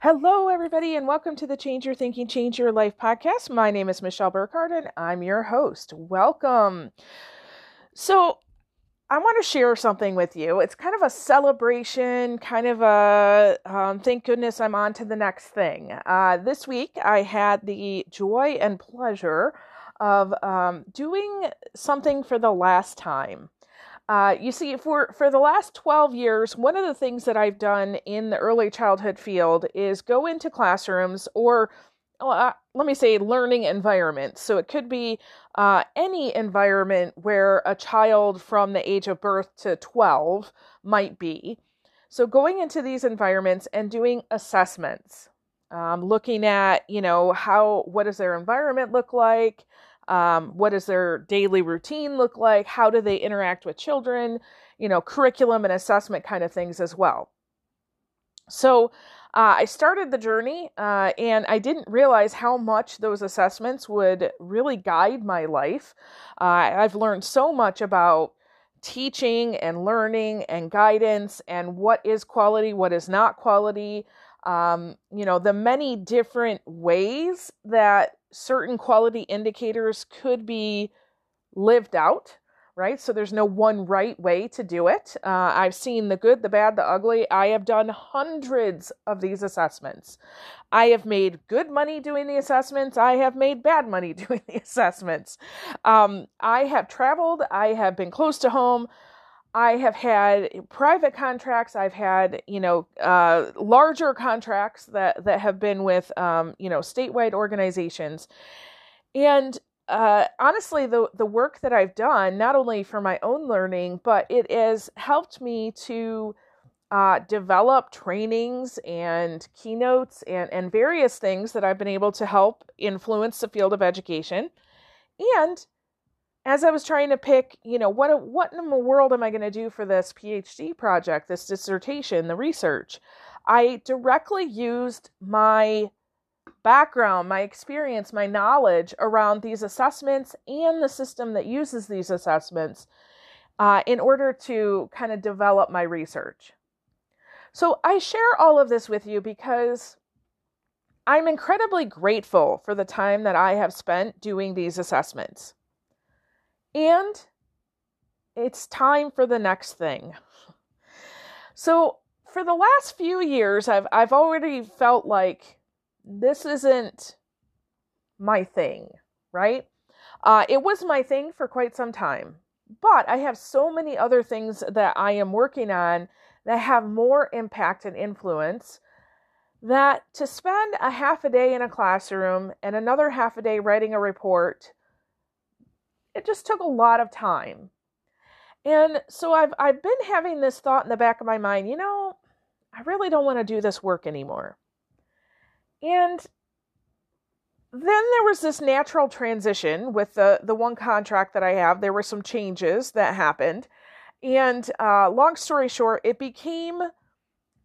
Hello, everybody, and welcome to the Change Your Thinking, Change Your Life podcast. My name is Michelle Burkhardt, and I'm your host. Welcome. So I want to share something with you. It's kind of a celebration, kind of a thank goodness I'm on to the next thing. This week, I had the joy and pleasure of doing something for the last time. You see, for the last 12 years, one of the things that I've done in the early childhood field is go into classrooms or, let me say, learning environments. So it could be any environment where a child from the age of birth to 12 might be. So going into these environments and doing assessments, looking at, what does their environment look like? What does their daily routine look like? How do they interact with children? Curriculum and assessment kind of things as well. So I started the journey and I didn't realize how much those assessments would really guide my life. I've learned so much about teaching and learning and guidance and what is quality, what is not quality. The many different ways that certain quality indicators could be lived out, right? So there's no one right way to do it. I've seen the good, the bad, the ugly. I have done hundreds of these assessments. I have made good money doing the assessments. I have made bad money doing the assessments. I have traveled. I have been close to home. I have had private contracts. I've had, larger contracts that have been with, statewide organizations. And honestly, the work that I've done, not only for my own learning, but it has helped me to develop trainings and keynotes and various things that I've been able to help influence the field of education. And as I was trying to pick, what in the world am I going to do for this PhD project, this dissertation, the research, I directly used my background, my experience, my knowledge around these assessments and the system that uses these assessments in order to kind of develop my research. So I share all of this with you because I'm incredibly grateful for the time that I have spent doing these assessments. And it's time for the next thing. So for the last few years, I've already felt like this isn't my thing, right? It was my thing for quite some time, but I have so many other things that I am working on that have more impact and influence that to spend a half a day in a classroom and another half a day writing a report, it just took a lot of time. And so I've been having this thought in the back of my mind, I really don't want to do this work anymore. And then there was this natural transition with the one contract that I have. There were some changes that happened. And long story short, it became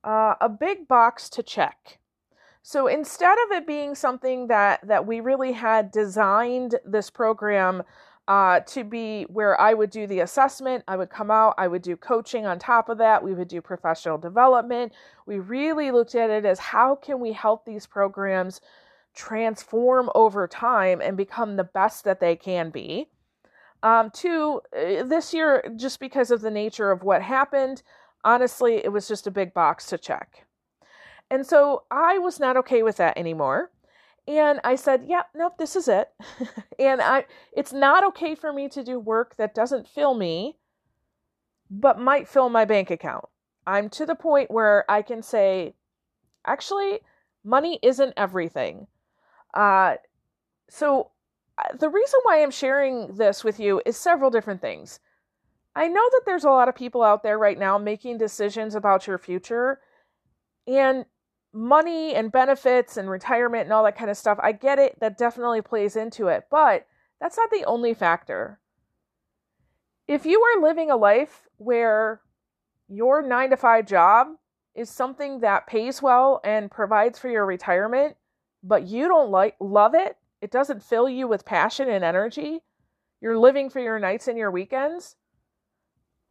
a big box to check. So instead of it being something that we really had designed this program to be where I would do the assessment, I would come out, I would do coaching on top of that, we would do professional development. We really looked at it as how can we help these programs transform over time and become the best that they can be. This year, just because of the nature of what happened, honestly, it was just a big box to check. And so I was not okay with that anymore. And I said, nope, this is it. And it's not okay for me to do work that doesn't fill me, but might fill my bank account. I'm to the point where I can say, actually, money isn't everything. So the reason why I'm sharing this with you is several different things. I know that there's a lot of people out there right now making decisions about your future, and money and benefits and retirement and all that kind of stuff. I get it. That definitely plays into it, but that's not the only factor. If you are living a life where your 9-to-5 job is something that pays well and provides for your retirement, but you don't love it, it doesn't fill you with passion and energy, you're living for your nights and your weekends,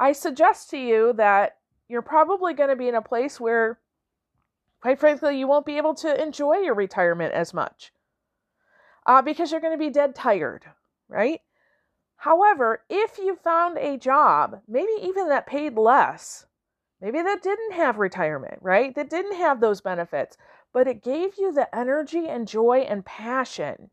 I suggest to you that you're probably going to be in a place where Quite frankly, you won't be able to enjoy your retirement as much because you're going to be dead tired, right? However, if you found a job, maybe even that paid less, maybe that didn't have retirement, right? That didn't have those benefits, but it gave you the energy and joy and passion.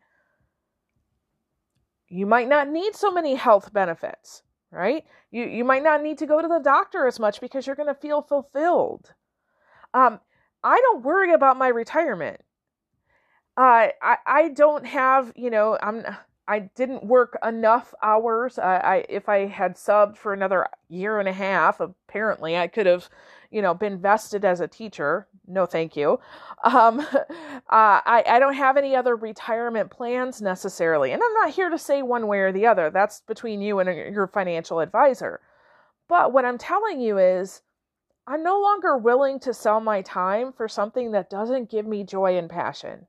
You might not need so many health benefits, right? You might not need to go to the doctor as much because you're going to feel fulfilled. I don't worry about my retirement. I don't have, I didn't work enough hours. If I had subbed for another year and a half, apparently I could have, been vested as a teacher. No, thank you. I don't have any other retirement plans necessarily. And I'm not here to say one way or the other. That's between you and your financial advisor. But what I'm telling you is I'm no longer willing to sell my time for something that doesn't give me joy and passion.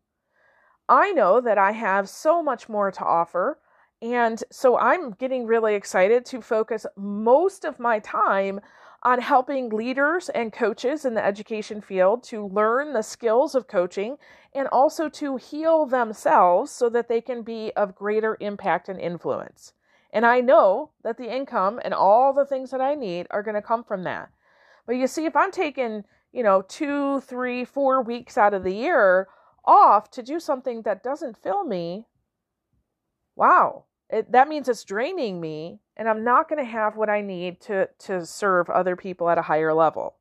I know that I have so much more to offer, and so I'm getting really excited to focus most of my time on helping leaders and coaches in the education field to learn the skills of coaching and also to heal themselves so that they can be of greater impact and influence. And I know that the income and all the things that I need are going to come from that. But you see, if I'm taking, 2, 3, 4 weeks out of the year off to do something that doesn't fill me, wow, that means it's draining me, and I'm not going to have what I need to serve other people at a higher level.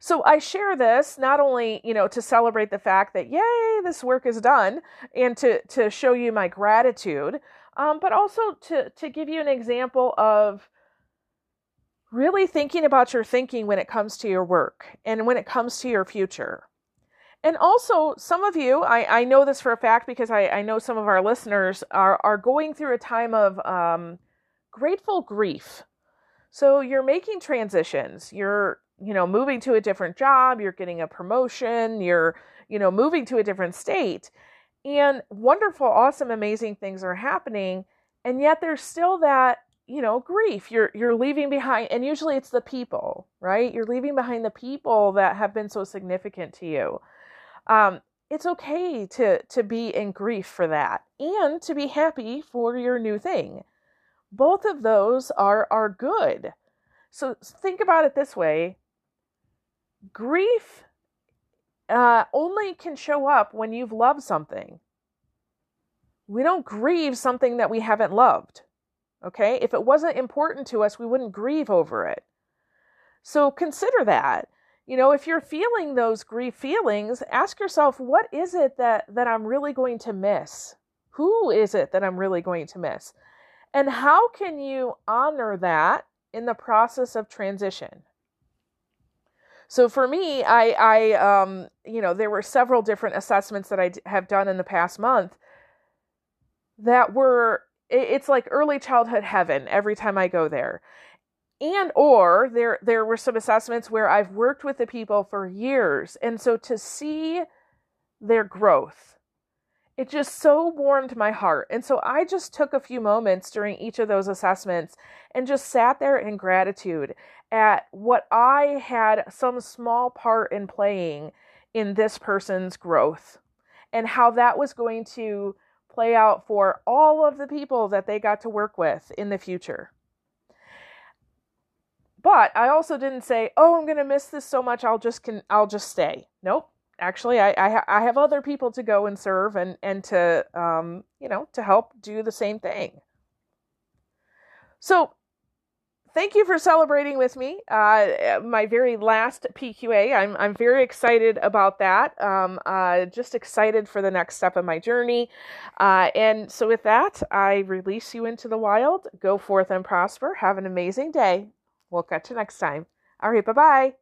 So I share this not only, to celebrate the fact that, yay, this work is done, and to show you my gratitude, but also to give you an example of really thinking about your thinking when it comes to your work and when it comes to your future. And also, some of you, I know this for a fact because I know some of our listeners are going through a time of grateful grief. So you're making transitions. You're, moving to a different job. You're getting a promotion. You're, moving to a different state. And wonderful, awesome, amazing things are happening. And yet there's still that, grief. You're leaving behind, and usually it's the people, right? You're leaving behind the people that have been so significant to you. It's okay to be in grief for that and to be happy for your new thing. Both of those are good. So think about it this way. Grief only can show up when you've loved something. We don't grieve something that we haven't loved. Okay? If it wasn't important to us, we wouldn't grieve over it. So consider that. If you're feeling those grief feelings, ask yourself, what is it that I'm really going to miss? Who is it that I'm really going to miss? And how can you honor that in the process of transition? So for me, I there were several different assessments that I have done in the past month that were, it's like early childhood heaven every time I go there. And or there were some assessments where I've worked with the people for years. And so to see their growth, it just so warmed my heart. And so I just took a few moments during each of those assessments and just sat there in gratitude at what I had some small part in playing in this person's growth and how that was going to play out for all of the people that they got to work with in the future. But I also didn't say, oh, I'm going to miss this so much, I'll just stay. Nope. Actually, I have other people to go and serve and to, to help do the same thing. So thank you for celebrating with me. My very last PQA. I'm very excited about that. Just excited for the next step of my journey. And so with that, I release you into the wild. Go forth and prosper. Have an amazing day. We'll catch you next time. All right, bye-bye.